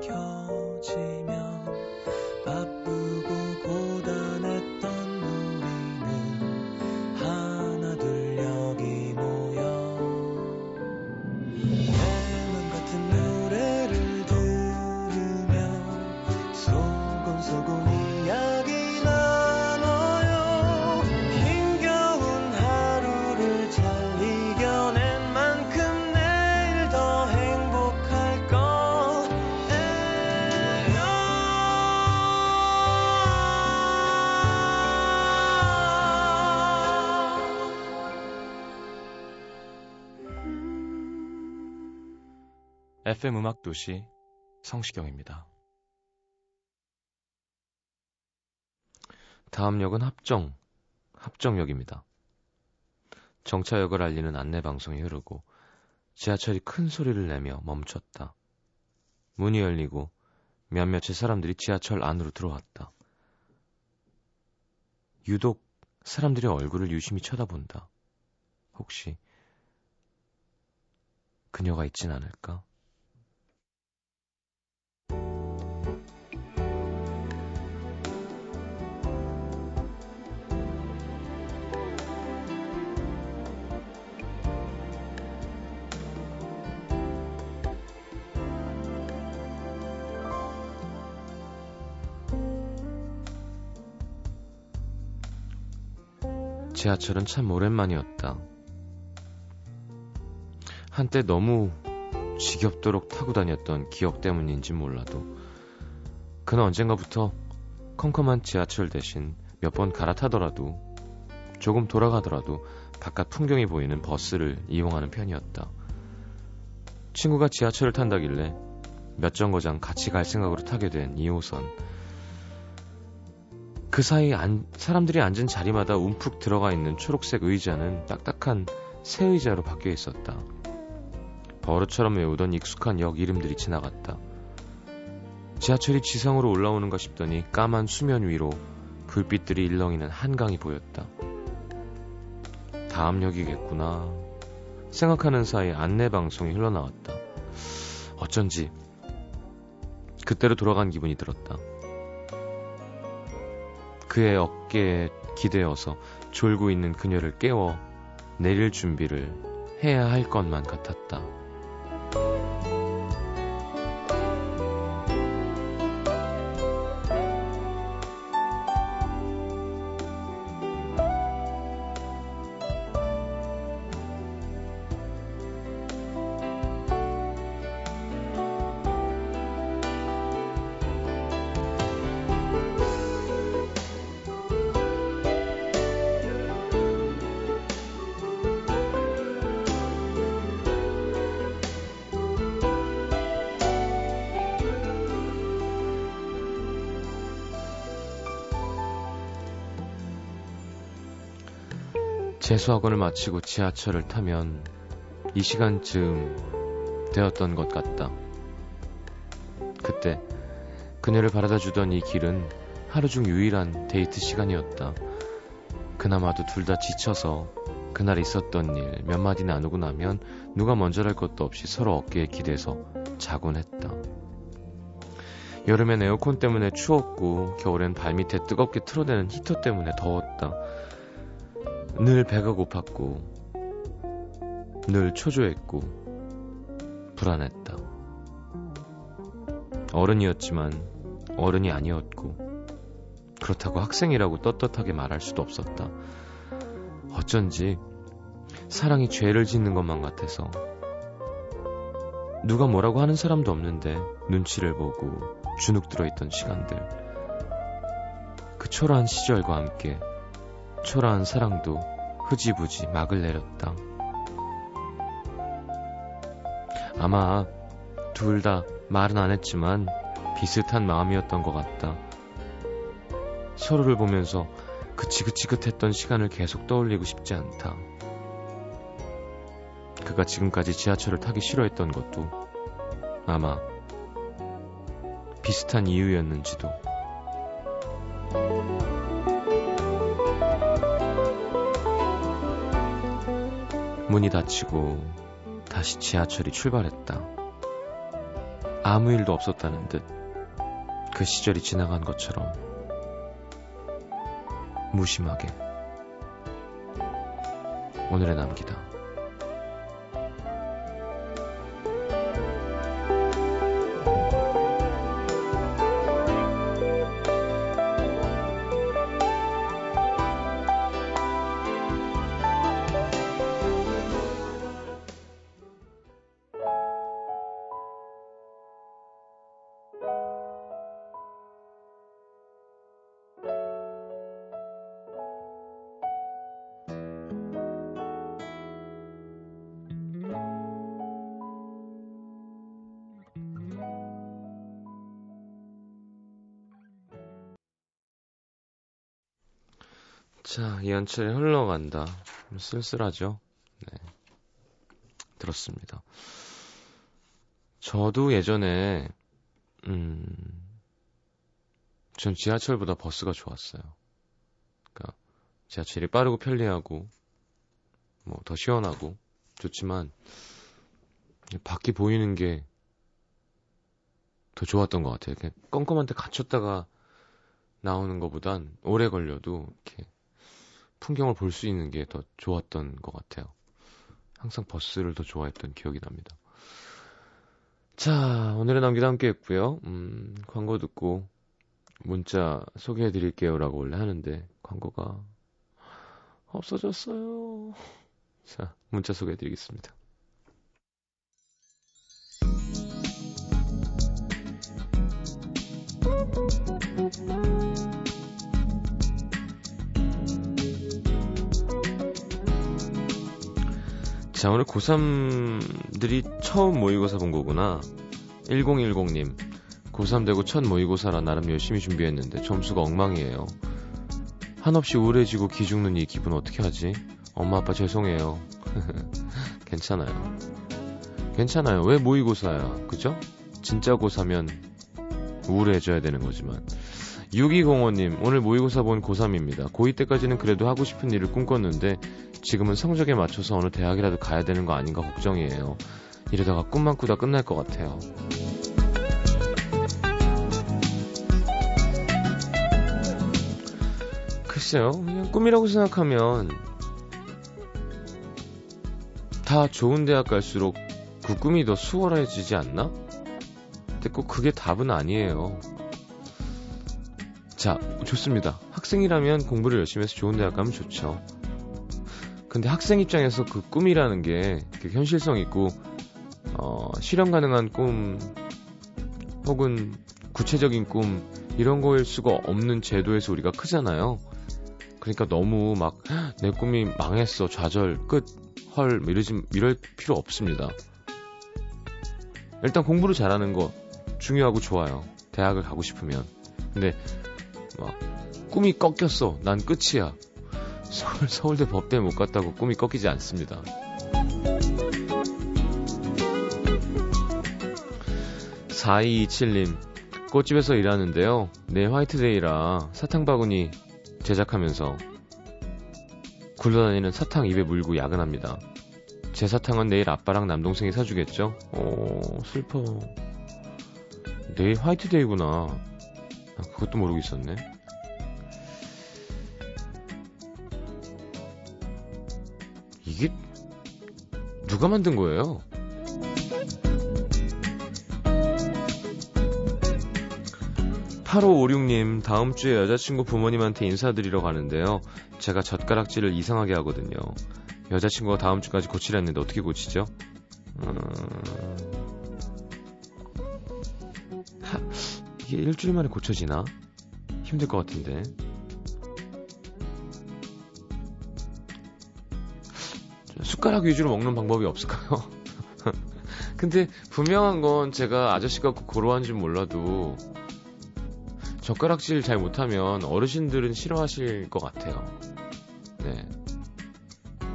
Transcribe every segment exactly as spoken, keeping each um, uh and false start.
켜지면 바쁘고 고단했던 우리는 하나 둘 여기 모여 내 맘같은 노래를 들으며 소곤소곤 에프엠 음악도시 성시경입니다. 다음 역은 합정, 합정역입니다. 정차역을 알리는 안내방송이 흐르고 지하철이 큰 소리를 내며 멈췄다. 문이 열리고 몇몇의 사람들이 지하철 안으로 들어왔다. 유독 사람들의 얼굴을 유심히 쳐다본다. 혹시 그녀가 있진 않을까? 지하철은 참 오랜만이었다. 한때 너무 지겹도록 타고 다녔던 기억 때문인지 몰라도 그는 언젠가부터 컴컴한 지하철 대신 몇 번 갈아타더라도 조금 돌아가더라도 바깥 풍경이 보이는 버스를 이용하는 편이었다. 친구가 지하철을 탄다길래 몇 정거장 같이 갈 생각으로 타게 된 이 호선. 그 사이 안, 사람들이 앉은 자리마다 움푹 들어가 있는 초록색 의자는 딱딱한 새 의자로 바뀌어 있었다. 버릇처럼 외우던 익숙한 역 이름들이 지나갔다. 지하철이 지상으로 올라오는가 싶더니 까만 수면 위로 불빛들이 일렁이는 한강이 보였다. 다음 역이겠구나 생각하는 사이 안내방송이 흘러나왔다. 어쩐지 그때로 돌아간 기분이 들었다. 그의 어깨에 기대어서 졸고 있는 그녀를 깨워 내릴 준비를 해야 할 것만 같았다. 재수학원을 마치고 지하철을 타면 이 시간쯤 되었던 것 같다. 그때 그녀를 바라다주던 이 길은 하루 중 유일한 데이트 시간이었다. 그나마도 둘 다 지쳐서 그날 있었던 일 몇 마디 나누고 나면 누가 먼저랄 것도 없이 서로 어깨에 기대서 자곤 했다. 여름엔 에어컨 때문에 추웠고 겨울엔 발밑에 뜨겁게 틀어대는 히터 때문에 더웠다. 늘 배가 고팠고 늘 초조했고 불안했다. 어른이었지만 어른이 아니었고 그렇다고 학생이라고 떳떳하게 말할 수도 없었다. 어쩐지 사랑이 죄를 짓는 것만 같아서 누가 뭐라고 하는 사람도 없는데 눈치를 보고 주눅들어 있던 시간들, 그 초라한 시절과 함께 초라한 사랑도 흐지부지 막을 내렸다. 아마 둘 다 말은 안 했지만 비슷한 마음이었던 것 같다. 서로를 보면서 그 지긋지긋했던 시간을 계속 떠올리고 싶지 않다. 그가 지금까지 지하철을 타기 싫어했던 것도 아마 비슷한 이유였는지도. 문이 닫히고 다시 지하철이 출발했다. 아무 일도 없었다는 듯 그 시절이 지나간 것처럼 무심하게. 오늘의 남기다. 자, 연철이 흘러간다. 쓸쓸하죠? 네. 들었습니다. 저도 예전에, 음, 전 지하철보다 버스가 좋았어요. 그니까, 지하철이 빠르고 편리하고, 뭐, 더 시원하고, 좋지만, 밖이 보이는 게 더 좋았던 것 같아요. 이렇게 껌껌한 데 갇혔다가 나오는 것보단 오래 걸려도, 이렇게, 풍경을 볼 수 있는 게 더 좋았던 것 같아요. 항상 버스를 더 좋아했던 기억이 납니다. 자, 오늘의 남기도 함께 했고요. 음, 광고 듣고 문자 소개해드릴게요 라고 원래 하는데 광고가 없어졌어요. 자, 문자 소개해드리겠습니다. 자, 오늘 고삼들이 처음 모의고사 본 거구나. 천십 님, 고삼 되고 첫 모의고사라 나름 열심히 준비했는데 점수가 엉망이에요. 한없이 우울해지고 기죽는 이 기분 어떻게 하지? 엄마 아빠 죄송해요. 괜찮아요. 괜찮아요. 왜 모의고사야? 그죠? 진짜 고사면 우울해져야 되는 거지만. 육이공오 님, 오늘 모의고사 본 고삼입니다. 고이 때까지는 그래도 하고 싶은 일을 꿈꿨는데 지금은 성적에 맞춰서 어느 대학이라도 가야 되는 거 아닌가 걱정이에요. 이러다가 꿈만 꾸다 끝날 것 같아요. 글쎄요, 그냥 꿈이라고 생각하면 다 좋은 대학 갈수록 그 꿈이 더 수월해지지 않나? 근데 꼭 그게 답은 아니에요. 자, 좋습니다. 학생이라면 공부를 열심히 해서 좋은 대학 가면 좋죠. 근데 학생 입장에서 그 꿈이라는 게 현실성 있고 어, 실현 가능한 꿈 혹은 구체적인 꿈 이런 거일 수가 없는 제도에서 우리가 크잖아요. 그러니까 너무 막 내 꿈이 망했어, 좌절, 끝, 헐 이러지, 이럴 필요 없습니다. 일단 공부를 잘하는 거 중요하고 좋아요. 대학을 가고 싶으면. 근데 막 꿈이 꺾였어, 난 끝이야. 서울, 서울대 법대 못 갔다고 꿈이 꺾이지 않습니다. 사이이칠 님, 꽃집에서 일하는데요. 내일 화이트데이라 사탕 바구니 제작하면서 굴러다니는 사탕 입에 물고 야근합니다. 제 사탕은 내일 아빠랑 남동생이 사주겠죠? 오, 슬퍼. 내일 화이트데이구나. 아, 그것도 모르고 있었네. 이게 누가 만든 거예요? 팔오오육 님, 다음 주에 여자친구 부모님한테 인사드리러 가는데요. 제가 젓가락질을 이상하게 하거든요. 여자친구가 다음 주까지 고치려 했는데 어떻게 고치죠? 음... 하, 이게 일주일 만에 고쳐지나? 힘들 것 같은데. 숟가락 위주로 먹는 방법이 없을까요? 근데 분명한 건 제가 아저씨 같고 고로한지는 몰라도 젓가락질 잘 못하면 어르신들은 싫어하실 것 같아요. 네,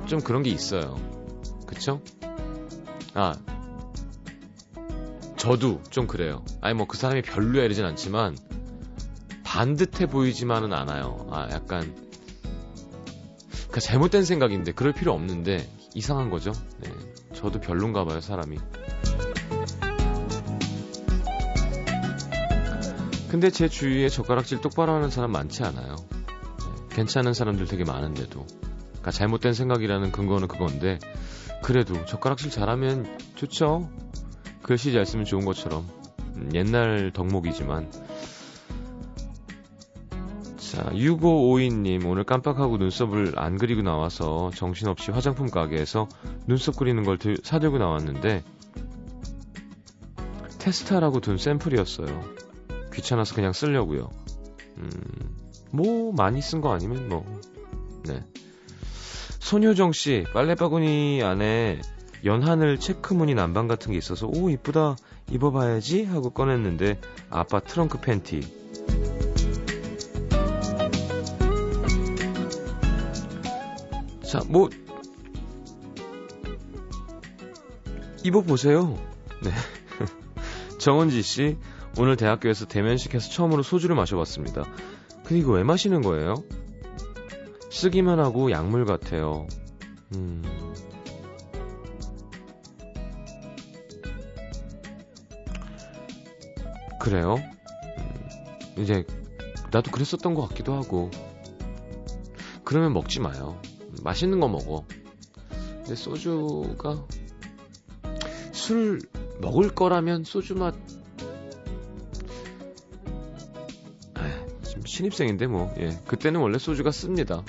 좀 그런 게 있어요. 그쵸? 아, 저도 좀 그래요. 아니 뭐 그 사람이 별로야 이러진 않지만 반듯해 보이지만은 않아요. 아, 약간 그러니까 잘못된 생각인데 그럴 필요 없는데 이상한 거죠. 네, 저도 별론가 봐요, 사람이. 근데 제 주위에 젓가락질 똑바로 하는 사람 많지 않아요. 네, 괜찮은 사람들 되게 많은데도. 그러니까 잘못된 생각이라는 근거는 그건데 그래도 젓가락질 잘하면 좋죠. 글씨 잘 쓰면 좋은 것처럼. 음, 옛날 덕목이지만. 자, 육오오이 님, 오늘 깜빡하고 눈썹을 안 그리고 나와서 정신없이 화장품 가게에서 눈썹 그리는 걸 들, 사들고 나왔는데 테스트하라고 둔 샘플이었어요. 귀찮아서 그냥 쓰려고요. 음, 뭐 많이 쓴 거 아니면 뭐. 네. 손효정씨, 빨래바구니 안에 연하늘 체크무늬 남방 같은 게 있어서 오 이쁘다 입어봐야지 하고 꺼냈는데 아빠 트렁크 팬티. 자, 뭐 입어보세요. 네. 정은지씨, 오늘 대학교에서 대면식해서 처음으로 소주를 마셔봤습니다. 근데 이거 왜 마시는 거예요? 쓰기만 하고 약물 같아요. 음... 그래요? 음... 이제 나도 그랬었던 것 같기도 하고. 그러면 먹지 마요. 맛있는 거 먹어. 근데 소주가 술 먹을 거라면 소주 맛. 에이, 지금 신입생인데 뭐. 예, 그때는 원래 소주가 씁니다.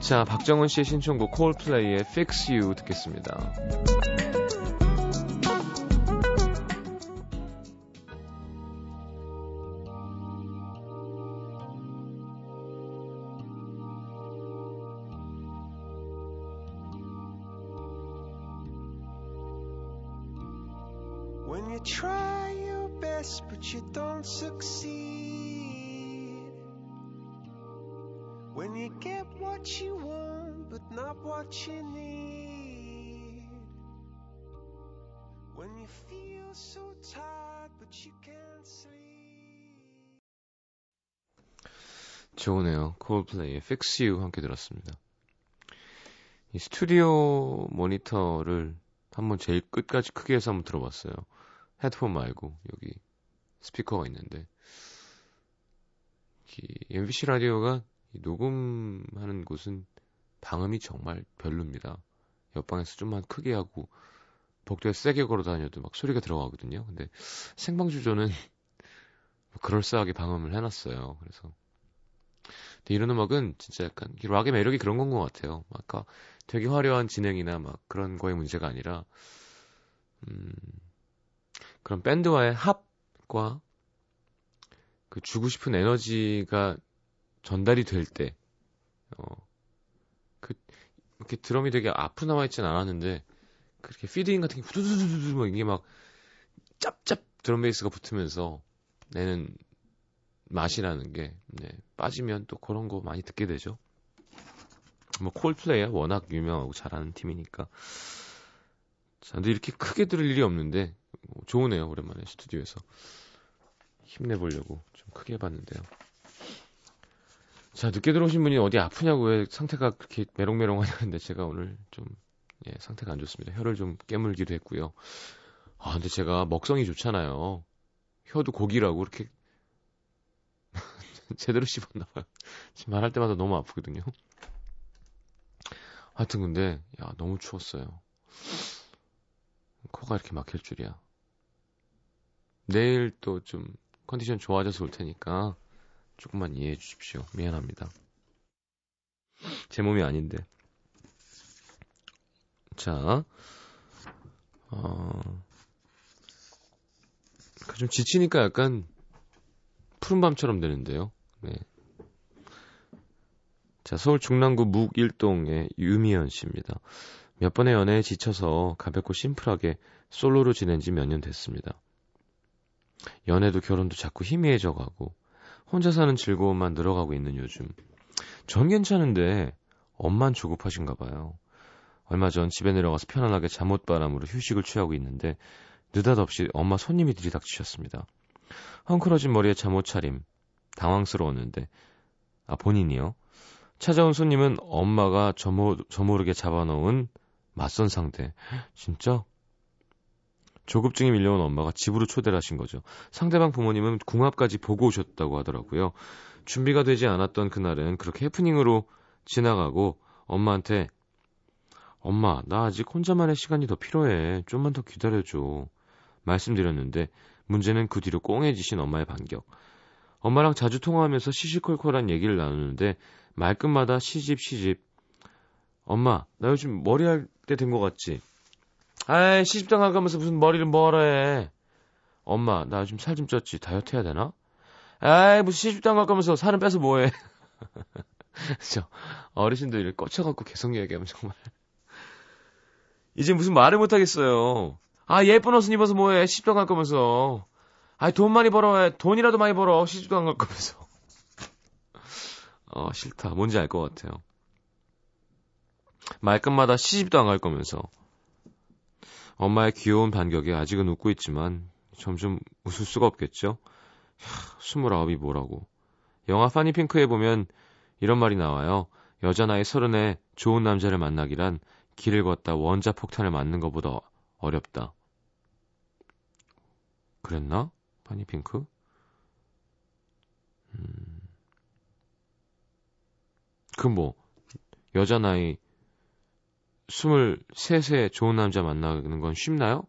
자, 박정은 씨의 신청곡 콜플레이의 Fix You 듣겠습니다. 좋으네요. 콜드플레이의 Fix You 함께 들었습니다. 이 스튜디오 모니터를 한번 제일 끝까지 크게 해서 한번 들어봤어요. 헤드폰 말고 여기 스피커가 있는데, 이 엠비씨 라디오가 녹음하는 곳은 방음이 정말 별로입니다. 옆방에서 좀만 크게 하고 복도에 세게 걸어 다녀도 막 소리가 들어가거든요. 근데 생방주조는 그럴싸하게 방음을 해놨어요. 그래서 근데 이런 음악은 진짜 약간 락의 매력이 그런 건 것 같아요. 아까 되게 화려한 진행이나 막 그런 거의 문제가 아니라 음, 그런 밴드와의 합과 그 주고 싶은 에너지가 전달이 될 때, 어, 그 이렇게 드럼이 되게 앞으로 나와 있진 않았는데 그렇게 피드인 같은 게 후두두두두 막 이게 막 짭짭 드럼 베이스가 붙으면서 내는 맛이라는 게, 네, 빠지면 또 그런 거 많이 듣게 되죠. 뭐 콜플레이야 워낙 유명하고 잘하는 팀이니까. 자, 근데 이렇게 크게 들을 일이 없는데 뭐, 좋으네요. 오랜만에 스튜디오에서 힘내보려고 좀 크게 해봤는데요. 자, 늦게 들어오신 분이 어디 아프냐고 왜 상태가 그렇게 메롱메롱하냐는데 제가 오늘 좀, 예, 상태가 안 좋습니다. 혀를 좀 깨물기도 했고요. 아, 근데 제가 먹성이 좋잖아요. 혀도 고기라고 이렇게 제대로 씹었나봐요. 지금 말할 때마다 너무 아프거든요. 하여튼 근데 야, 너무 추웠어요. 코가 이렇게 막힐 줄이야. 내일 또 좀 컨디션 좋아져서 올 테니까 조금만 이해해 주십시오. 미안합니다. 제 몸이 아닌데. 자, 어, 좀 지치니까 약간 푸른 밤처럼 되는데요. 네. 자, 서울 중랑구 묵일동의 유미연 씨입니다. 몇 번의 연애에 지쳐서 가볍고 심플하게 솔로로 지낸 지 몇 년 됐습니다. 연애도 결혼도 자꾸 희미해져 가고 혼자 사는 즐거움만 늘어가고 있는 요즘. 전 괜찮은데 엄만 조급하신가 봐요. 얼마 전 집에 내려가서 편안하게 잠옷바람으로 휴식을 취하고 있는데 느닷없이 엄마 손님이 들이닥치셨습니다. 헝클어진 머리에 잠옷 차림 당황스러웠는데 아, 본인이요. 찾아온 손님은 엄마가 저모, 저모르게 잡아놓은 맞선 상대. 진짜? 조급증이 밀려온 엄마가 집으로 초대를 하신 거죠. 상대방 부모님은 궁합까지 보고 오셨다고 하더라고요. 준비가 되지 않았던 그날은 그렇게 해프닝으로 지나가고 엄마한테 엄마, 나 아직 혼자만의 시간이 더 필요해. 좀만 더 기다려줘. 말씀드렸는데 문제는 그 뒤로 꽁해지신 엄마의 반격. 엄마랑 자주 통화하면서 시시콜콜한 얘기를 나누는데 말끝마다 시집 시집. 엄마, 나 요즘 머리 할 때 된 것 같지? 아이, 시집당 가면서 무슨 머리를 뭐하러 해. 엄마, 나 요즘 살 좀 쪘지. 다이어트 해야 되나? 아이, 무슨 시집당 가면서 살은 빼서 뭐해. 저 어르신들을 꽂혀갖고 계속 얘기하면 정말 이제 무슨 말을 못하겠어요. 아, 예쁜 옷은 입어서 뭐해. 시집도 안 갈 거면서. 아, 돈 많이 벌어. 돈이라도 많이 벌어. 시집도 안 갈 거면서. 어, 싫다. 뭔지 알 것 같아요. 말끝마다 시집도 안 갈 거면서. 엄마의 귀여운 반격에 아직은 웃고 있지만 점점 웃을 수가 없겠죠. 스물아홉이 뭐라고. 영화 파니핑크에 보면 이런 말이 나와요. 여자 나이 서른에 좋은 남자를 만나기란 길을 걷다 원자폭탄을 맞는 것보다 어렵다. 그랬나? 파니핑크? 음. 그 뭐 여자 나이 스물세 세 좋은 남자 만나는 건 쉽나요?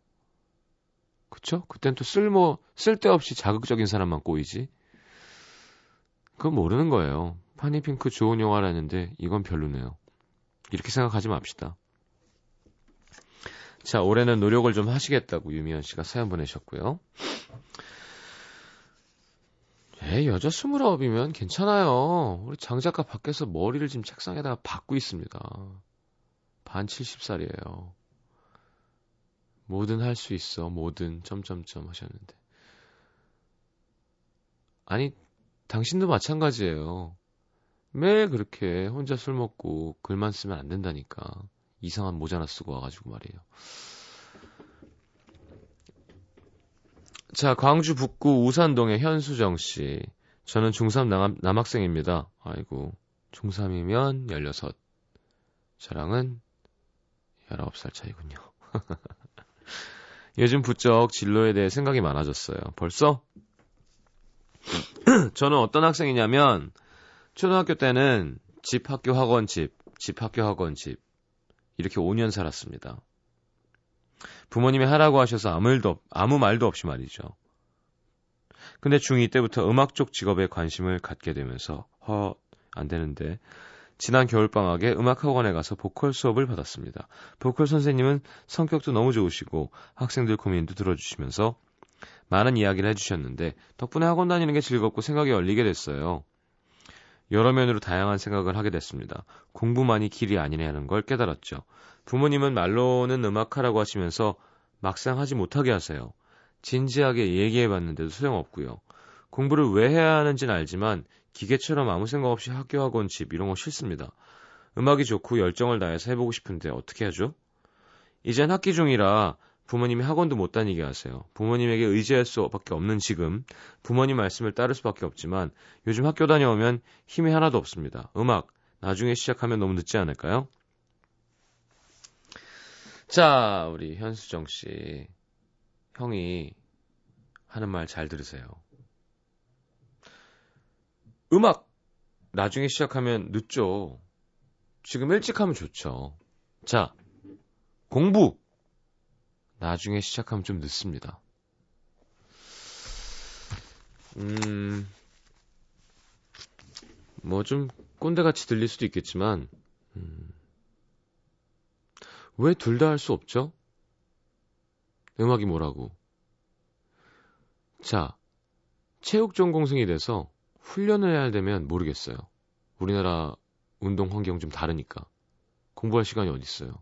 그쵸? 그땐 또 쓸모, 쓸데없이 자극적인 사람만 꼬이지. 그건 모르는 거예요. 파니핑크 좋은 영화라는데 이건 별로네요. 이렇게 생각하지 맙시다. 자, 올해는 노력을 좀 하시겠다고 유미연 씨가 사연 보내셨고요. 에이, 여자 스물아홉이면 괜찮아요. 우리 장 작가 밖에서 머리를 지금 책상에다가 박고 있습니다. 반 일흔 살이에요. 뭐든 할 수 있어. 뭐든 점점점 하셨는데. 아니, 당신도 마찬가지예요. 매일 그렇게 혼자 술 먹고 글만 쓰면 안 된다니까. 이상한 모자나 쓰고 와가지고 말이에요. 자, 광주 북구 우산동의 현수정 씨. 저는 중삼 남, 남학생입니다. 아이고, 중삼이면 열여섯. 저랑은 열아홉 살 차이군요. 요즘 부쩍 진로에 대해 생각이 많아졌어요. 벌써? 저는 어떤 학생이냐면 초등학교 때는 집, 학교, 학원, 집, 집, 학교, 학원, 집 이렇게 오 년 살았습니다. 부모님이 하라고 하셔서 아무 일도, 아무 말도 없이 말이죠. 근데 중이 때부터 음악 쪽 직업에 관심을 갖게 되면서 허, 안 되는데 지난 겨울방학에 음악학원에 가서 보컬 수업을 받았습니다. 보컬 선생님은 성격도 너무 좋으시고 학생들 고민도 들어주시면서 많은 이야기를 해주셨는데 덕분에 학원 다니는 게 즐겁고 생각이 열리게 됐어요. 여러 면으로 다양한 생각을 하게 됐습니다. 공부만이 길이 아니라는 걸 깨달았죠. 부모님은 말로는 음악하라고 하시면서 막상 하지 못하게 하세요. 진지하게 얘기해봤는데도 소용없고요. 공부를 왜 해야 하는지는 알지만 기계처럼 아무 생각 없이 학교, 학원, 집 이런 거 싫습니다. 음악이 좋고 열정을 다해서 해보고 싶은데 어떻게 하죠? 이젠 학기 중이라 부모님이 학원도 못 다니게 하세요. 부모님에게 의지할 수밖에 없는 지금 부모님 말씀을 따를 수밖에 없지만 요즘 학교 다녀오면 힘이 하나도 없습니다. 음악 나중에 시작하면 너무 늦지 않을까요? 자, 우리 현수정 씨 형이 하는 말 잘 들으세요. 음악 나중에 시작하면 늦죠. 지금 일찍 하면 좋죠. 자, 공부 나중에 시작하면 좀 늦습니다. 음, 뭐 좀 꼰대같이 들릴 수도 있겠지만, 음, 왜 둘 다 할 수 없죠? 음악이 뭐라고? 자, 체육 전공생이 돼서 훈련을 해야 되면 모르겠어요. 우리나라 운동 환경 좀 다르니까. 공부할 시간이 어디 있어요?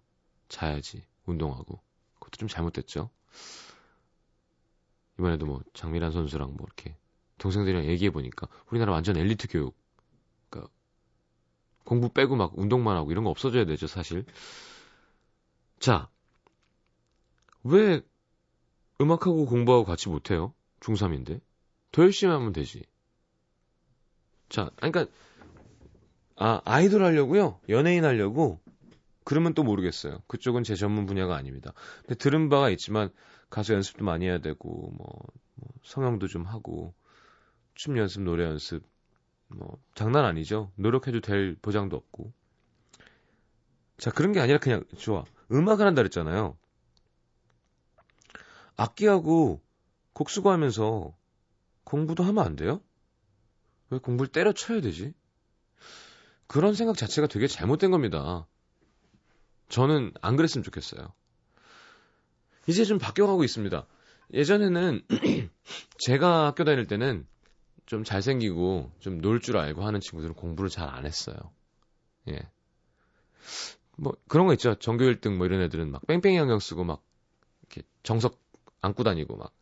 자야지, 운동하고. 그것도 좀 잘못됐죠. 이번에도 뭐 장미란 선수랑 뭐 이렇게 동생들이랑 얘기해보니까 우리나라 완전 엘리트 교육, 그러니까 공부 빼고 막 운동만 하고 이런 거 없어져야 되죠, 사실. 자, 왜 음악하고 공부하고 같이 못해요? 중삼인데 더 열심히 하면 되지. 자, 그러니까 아, 아이돌 하려고요? 연예인 하려고? 그러면 또 모르겠어요. 그쪽은 제 전문 분야가 아닙니다. 근데 들은 바가 있지만 가수 연습도 많이 해야 되고 뭐, 뭐 성형도 좀 하고 춤 연습, 노래 연습 뭐 장난 아니죠. 노력해도 될 보장도 없고. 자, 그런 게 아니라 그냥 좋아. 음악을 한다 그랬잖아요. 악기하고 곡 수고하면서 공부도 하면 안 돼요? 왜 공부를 때려쳐야 되지? 그런 생각 자체가 되게 잘못된 겁니다. 저는 안 그랬으면 좋겠어요. 이제 좀 바뀌어가고 있습니다. 예전에는 제가 학교 다닐 때는 좀 잘생기고 좀 놀 줄 알고 하는 친구들은 공부를 잘 안 했어요. 예. 뭐 그런 거 있죠. 전교 일 등 뭐 이런 애들은 막 뺑뺑이 안경 쓰고 막 이렇게 정석 안고 다니고 막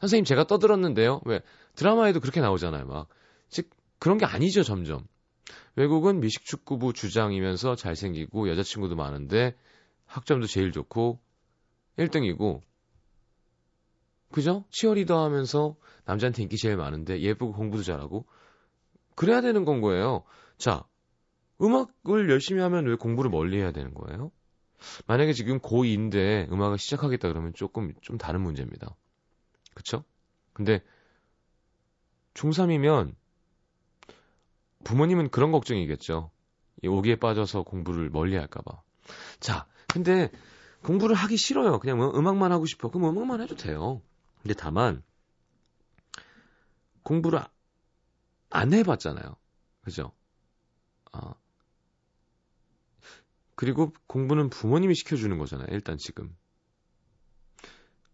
선생님 제가 떠들었는데요. 왜 드라마에도 그렇게 나오잖아요. 막 즉 그런 게 아니죠. 점점 외국은 미식축구부 주장이면서 잘생기고 여자친구도 많은데 학점도 제일 좋고 일 등이고 그죠? 치어리더 하면서 남자한테 인기 제일 많은데 예쁘고 공부도 잘하고 그래야 되는 건 거예요. 자, 음악을 열심히 하면 왜 공부를 멀리 해야 되는 거예요? 만약에 지금 고이인데 음악을 시작하겠다 그러면 조금 좀 다른 문제입니다. 그쵸? 근데 중삼이면 부모님은 그런 걱정이겠죠. 오기에 빠져서 공부를 멀리 할까봐. 자, 근데 공부를 하기 싫어요. 그냥 음악만 하고 싶어. 그럼 음악만 해도 돼요. 근데 다만 공부를 안 해봤잖아요. 그죠? 아. 그리고 공부는 부모님이 시켜주는 거잖아요. 일단 지금.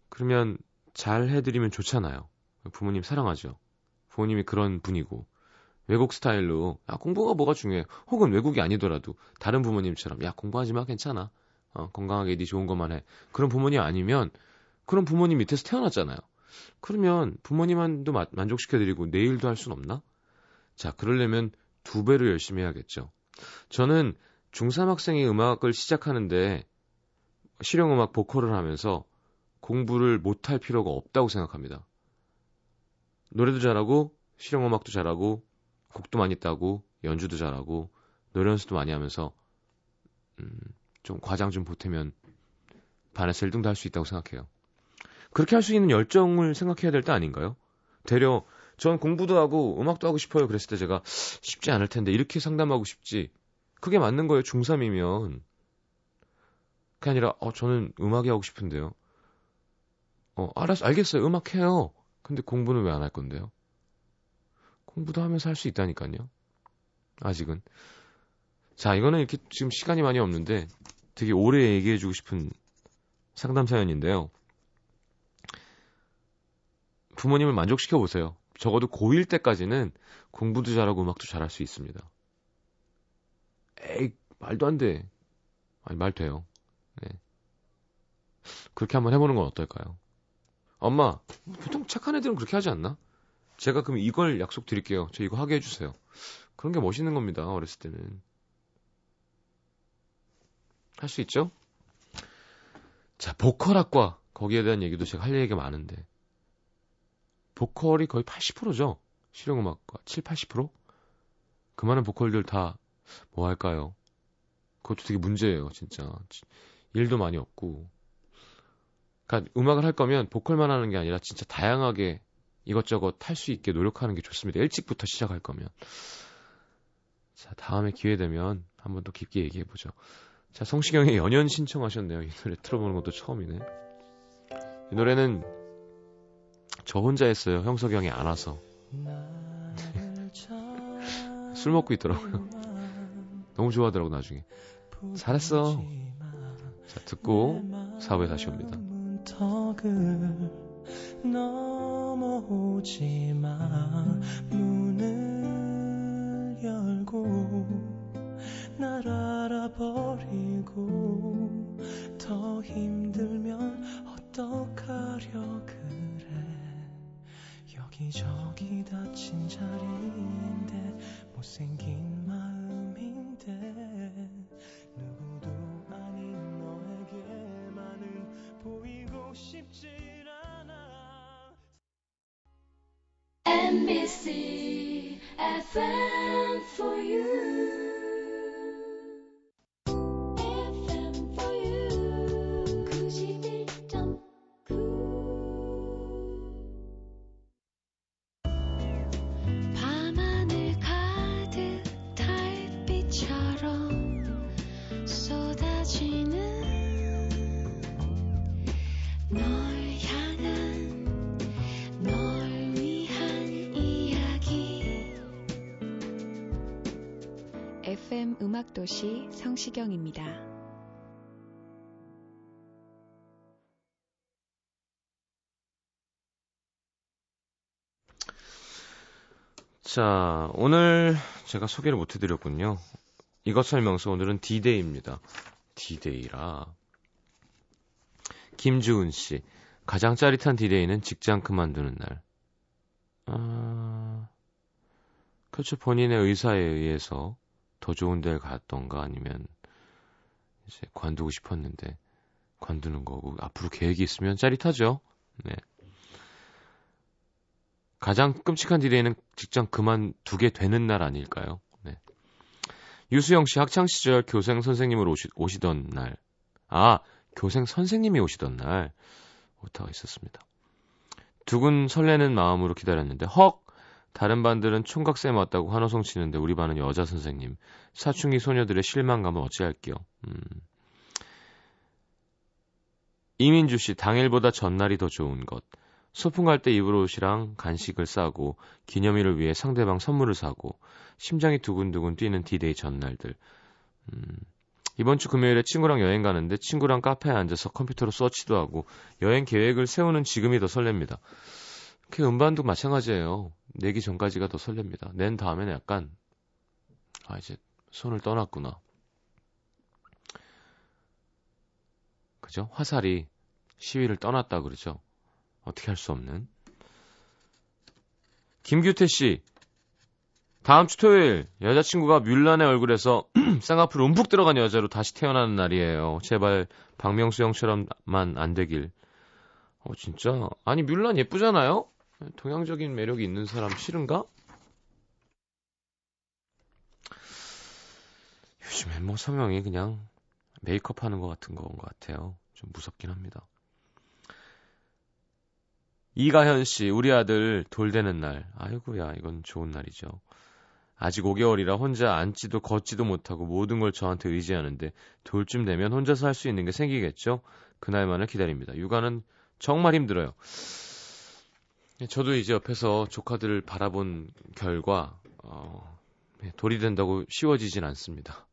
그러면 잘 해드리면 좋잖아요. 부모님 사랑하죠. 부모님이 그런 분이고. 외국 스타일로 야 공부가 뭐가 중요해. 혹은 외국이 아니더라도 다른 부모님처럼 야 공부하지 마 괜찮아. 어, 건강하게 네 좋은 것만 해. 그런 부모님 아니면 그런 부모님 밑에서 태어났잖아요. 그러면 부모님만도 마, 만족시켜드리고 내 일도 할 순 없나? 자, 그러려면 두 배로 열심히 해야겠죠. 저는 중삼 학생이 음악을 시작하는데 실용음악 보컬을 하면서 공부를 못할 필요가 없다고 생각합니다. 노래도 잘하고 실용음악도 잘하고 곡도 많이 따고 연주도 잘하고 노래 연습도 많이 하면서 음, 좀 과장 좀 보태면 반에서 일 등도 할 수 있다고 생각해요. 그렇게 할 수 있는 열정을 생각해야 될 때 아닌가요? 되려 전 공부도 하고 음악도 하고 싶어요. 그랬을 때 제가 쉽지 않을 텐데 이렇게 상담하고 싶지. 그게 맞는 거예요. 중삼이면. 그게 아니라 어, 저는 음악이 하고 싶은데요. 어, 알았어, 알겠어요. 음악해요. 근데 공부는 왜 안 할 건데요? 공부도 하면서 할 수 있다니까요. 아직은. 자, 이거는 이렇게 지금 시간이 많이 없는데 되게 오래 얘기해주고 싶은 상담 사연인데요. 부모님을 만족시켜보세요. 적어도 고일 때까지는 공부도 잘하고 음악도 잘할 수 있습니다. 에이, 말도 안 돼. 아니, 말 돼요. 네. 그렇게 한번 해보는 건 어떨까요? 엄마, 보통 착한 애들은 그렇게 하지 않나? 제가 그럼 이걸 약속드릴게요. 저 이거 하게 해주세요. 그런 게 멋있는 겁니다. 어렸을 때는. 할 수 있죠? 자, 보컬학과. 거기에 대한 얘기도 제가 할 얘기가 많은데. 보컬이 거의 팔십 퍼센트죠? 실용음악과. 칠, 팔십 퍼센트? 그 많은 보컬들 다 뭐 할까요? 그것도 되게 문제예요. 진짜. 일도 많이 없고. 그러니까 음악을 할 거면 보컬만 하는 게 아니라 진짜 다양하게 이것저것 할 수 있게 노력하는 게 좋습니다. 일찍부터 시작할 거면. 자, 다음에 기회 되면 한 번 더 깊게 얘기해보죠. 자, 성시경의 연연 신청하셨네요. 이 노래 틀어보는 것도 처음이네. 이 노래는 저 혼자 했어요. 형석이 형이 안 와서. 술 먹고 있더라고요. 너무 좋아하더라고 나중에. 잘했어. 자, 듣고 사 부에 다시 옵니다. 넘어오지 마. 문을 열고 날 알아버리고 더 힘들면 어떡하려 그래. 여기저기 다친 자리인데 못생긴 마음인데 누구도 아닌 너에게만은 보이고 싶지. 엠비씨 에프엠 for you. 에프엠 음악도시 성시경입니다. 자, 오늘 제가 소개를 못 해드렸군요. 이것 설명서 오늘은 D-Day입니다. D-Day라. 김주은 씨, 가장 짜릿한 D-Day는 직장 그만두는 날. 아... 그렇죠. 본인의 의사에 의해서 더 좋은 데를 갔던가 아니면 이제 관두고 싶었는데 관두는 거고 앞으로 계획이 있으면 짜릿하죠. 네. 가장 끔찍한 디데이는 직장 그만두게 되는 날 아닐까요? 네. 유수영 씨 학창시절 교생 선생님으로 오시, 오시던 날. 아, 교생 선생님이 오시던 날. 오타가 있었습니다. 두근 설레는 마음으로 기다렸는데 헉! 다른 반들은 총각쌤 왔다고 환호성 치는데 우리 반은 여자 선생님. 사춘기 소녀들의 실망감을 어찌할게요. 음. 이민주 씨, 당일보다 전날이 더 좋은 것. 소풍 갈 때 입을 옷이랑 간식을 싸고 기념일을 위해 상대방 선물을 사고 심장이 두근두근 뛰는 디데이 전날들. 음. 이번 주 금요일에 친구랑 여행 가는데 친구랑 카페에 앉아서 컴퓨터로 서치도 하고 여행 계획을 세우는 지금이 더 설렙니다. 그 음반도 마찬가지예요. 내기 전까지가 더 설렙니다. 낸 다음에는 약간 아 이제 손을 떠났구나. 그죠? 화살이 시위를 떠났다 그러죠. 어떻게 할 수 없는. 김규태씨, 다음 주 토요일 여자친구가 뮬란의 얼굴에서 쌍꺼풀 움푹 들어간 여자로 다시 태어나는 날이에요. 제발 박명수 형처럼만 안 되길. 어 진짜 아니 뮬란 예쁘잖아요. 동양적인 매력이 있는 사람 싫은가? 요즘에 뭐 성형이 그냥 메이크업 하는 것 같은 건 것 같아요. 좀 무섭긴 합니다. 이가현 씨, 우리 아들 돌되는 날. 아이고야, 이건 좋은 날이죠. 아직 오 개월이라 혼자 앉지도 걷지도 못하고 모든 걸 저한테 의지하는데 돌쯤 되면 혼자서 할 수 있는 게 생기겠죠? 그날만을 기다립니다. 육아는 정말 힘들어요. 저도 이제 옆에서 조카들을 바라본 결과 어, 돌이 된다고 쉬워지진 않습니다.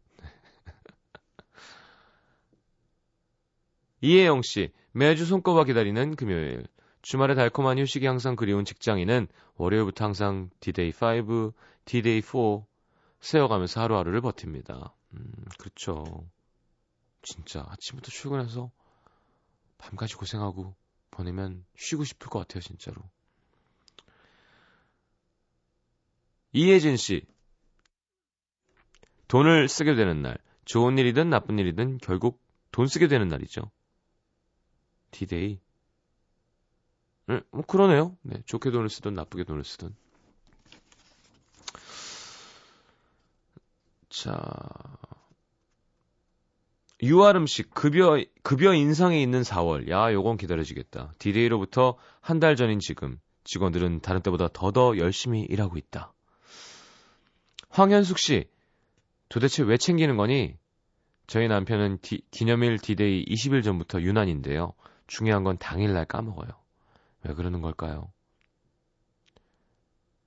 이혜영 씨, 매주 손꼽아 기다리는 금요일. 주말에 달콤한 휴식이 항상 그리운 직장인은 월요일부터 항상 D-Day 파이브, D-Day 포 세어가면서 하루하루를 버팁니다. 음, 그렇죠. 진짜 아침부터 출근해서 밤까지 고생하고 보내면 쉬고 싶을 것 같아요. 진짜로. 이혜진 씨. 돈을 쓰게 되는 날. 좋은 일이든 나쁜 일이든 결국 돈 쓰게 되는 날이죠. D-Day. 네, 뭐 그러네요. 네, 좋게 돈을 쓰든 나쁘게 돈을 쓰든. 자, 유아름 씨 급여 급여 인상이 있는 사월. 야, 요건 기다려지겠다. 디데이로부터 한 달 전인 지금 직원들은 다른 때보다 더더 열심히 일하고 있다. 황현숙 씨, 도대체 왜 챙기는 거니? 저희 남편은 디, 기념일 디데이 이십 일 전부터 유난인데요. 중요한 건 당일날 까먹어요. 왜 그러는 걸까요?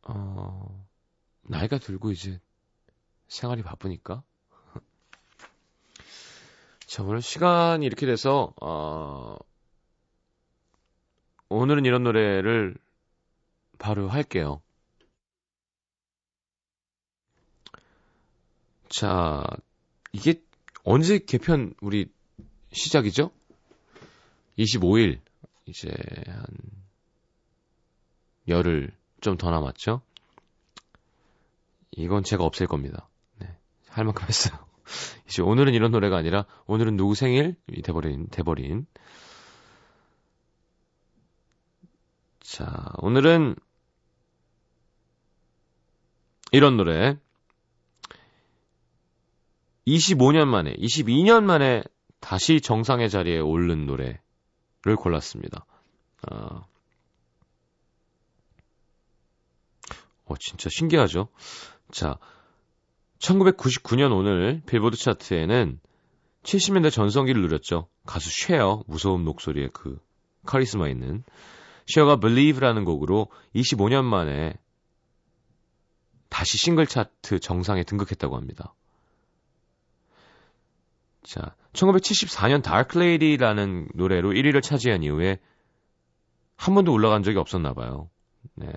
어, 나이가 들고 이제 생활이 바쁘니까. 자, 오늘 시간이 이렇게 돼서 어, 오늘은 이런 노래를 바로 할게요. 자, 이게 언제 개편 우리 시작이죠? 이십오 일 이제 한 열흘 좀 더 남았죠? 이건 제가 없앨 겁니다. 네, 할 만큼 했어요. 이제 오늘은 이런 노래가 아니라 오늘은 누구 생일이 돼버린, 돼버린. 자, 오늘은 이런 노래. 이십오 년 만에, 이십이 년 만에 다시 정상의 자리에 오른 노래를 골랐습니다. 아. 어, 진짜 신기하죠? 자, 천구백구십구 년 오늘 빌보드 차트에는 칠십 년대 전성기를 누렸죠. 가수 쉐어, 무서운 목소리에 그 카리스마 있는 쉐어가 Believe라는 곡으로 이십오 년 만에 다시 싱글 차트 정상에 등극했다고 합니다. 자, 천구백칠십사 년 다크레이디라는 노래로 일 위를 차지한 이후에 한 번도 올라간 적이 없었나 봐요. 네.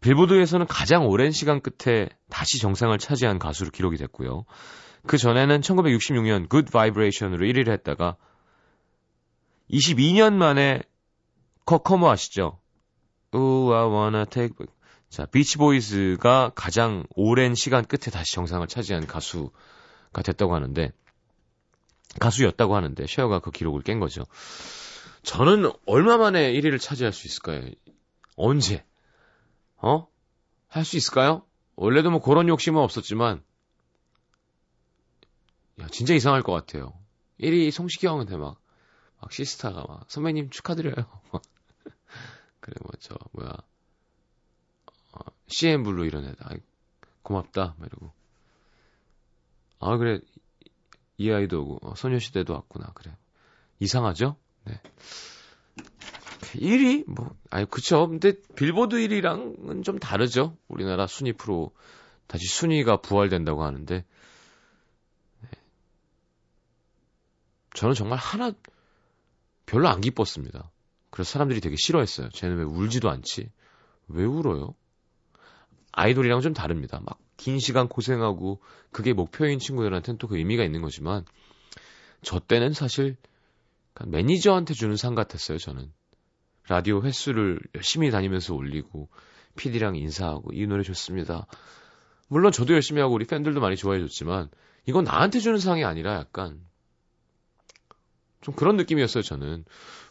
빌보드에서는 가장 오랜 시간 끝에 다시 정상을 차지한 가수로 기록이 됐고요. 그 전에는 천구백육십육 년 Good Vibration으로 일 위를 했다가 이십이 년 만에 코코모 아시죠? Ooh, I wanna take back. 자, 비치보이즈가 가장 오랜 시간 끝에 다시 정상을 차지한 가수가 됐다고 하는데, 가수였다고 하는데, 쉐어가 그 기록을 깬 거죠. 저는 얼마 만에 일 위를 차지할 수 있을까요? 언제? 어? 할 수 있을까요? 원래도 뭐 그런 욕심은 없었지만, 야, 진짜 이상할 것 같아요. 일 위 성시경한테 막, 막 시스타가 막, 선배님 축하드려요. 그래, 뭐, 저, 뭐야. 어, 씨엔블루 이런 애다. 고맙다. 막 이러고. 아, 그래. 이 아이도 오고, 어, 소녀시대도 왔구나. 그래. 이상하죠? 네. 일 위? 뭐, 아니, 그쵸. 근데 빌보드 일 위랑은 좀 다르죠. 우리나라 순위 프로, 다시 순위가 부활된다고 하는데. 네. 저는 정말 하나, 별로 안 기뻤습니다. 그래서 사람들이 되게 싫어했어요. 쟤는 왜 울지도 않지? 왜 울어요? 아이돌이랑 좀 다릅니다. 막 긴 시간 고생하고 그게 목표인 친구들한테는 또 그 의미가 있는 거지만, 저 때는 사실 매니저한테 주는 상 같았어요. 저는 라디오 횟수를 열심히 다니면서 올리고 피디랑 인사하고 이 노래 좋습니다. 물론 저도 열심히 하고 우리 팬들도 많이 좋아해줬지만, 이건 나한테 주는 상이 아니라 약간 좀 그런 느낌이었어요, 저는.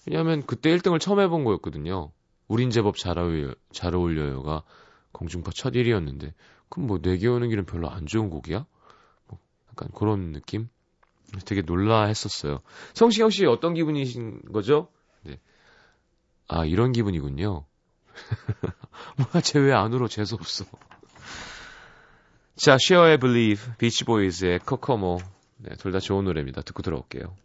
왜냐하면 그때 일 등을 처음 해본 거였거든요. 우린 제법 잘 어울려, 잘 어울려요가 공중파 첫 일 위였는데, 그럼 뭐 내게 오는 길은 별로 안 좋은 곡이야? 뭐 약간 그런 느낌? 되게 놀라했었어요. 성시경 씨 어떤 기분이신 거죠? 네. 아, 이런 기분이군요. 뭐야, 쟤 왜 안 울어? 재수없어. 자, Shea의 Believe, 비치보이즈의 Kokomo. 네, 둘 다 좋은 노래입니다. 듣고 들어올게요.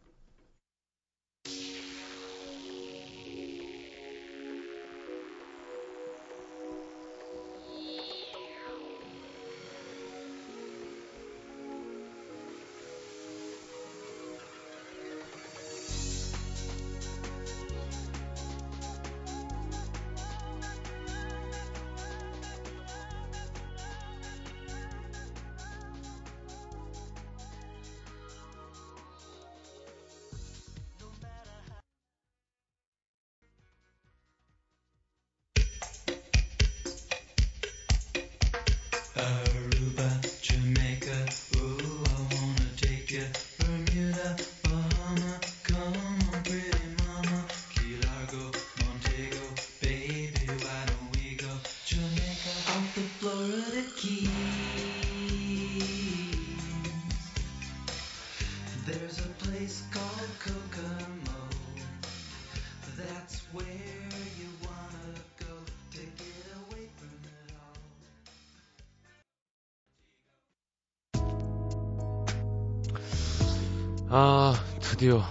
아, 드디어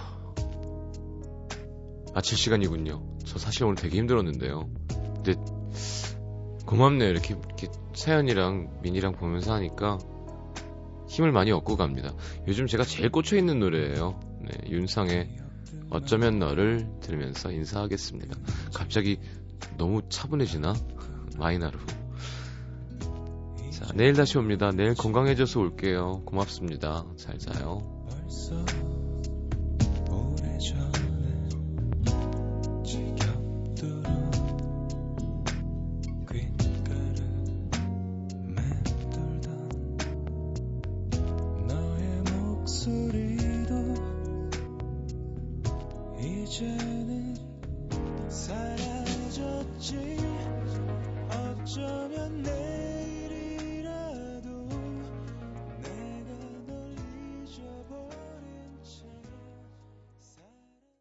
마칠 시간이군요. 저 사실 오늘 되게 힘들었는데요. 근데 고맙네요. 이렇게, 이렇게 세연이랑 민이랑 보면서 하니까 힘을 많이 얻고 갑니다. 요즘 제가 제일 꽂혀있는 노래예요. 네, 윤상의 어쩌면 너를 들으면서 인사하겠습니다. 갑자기 너무 차분해지나? 마이너로. 자, 내일 다시 옵니다. 내일 건강해져서 올게요. 고맙습니다. 잘 자요. 벌써 오래전에 지겹도록 귓가를 맴돌던 너의 목소리도 이제는 사라졌지. 어쩌면 내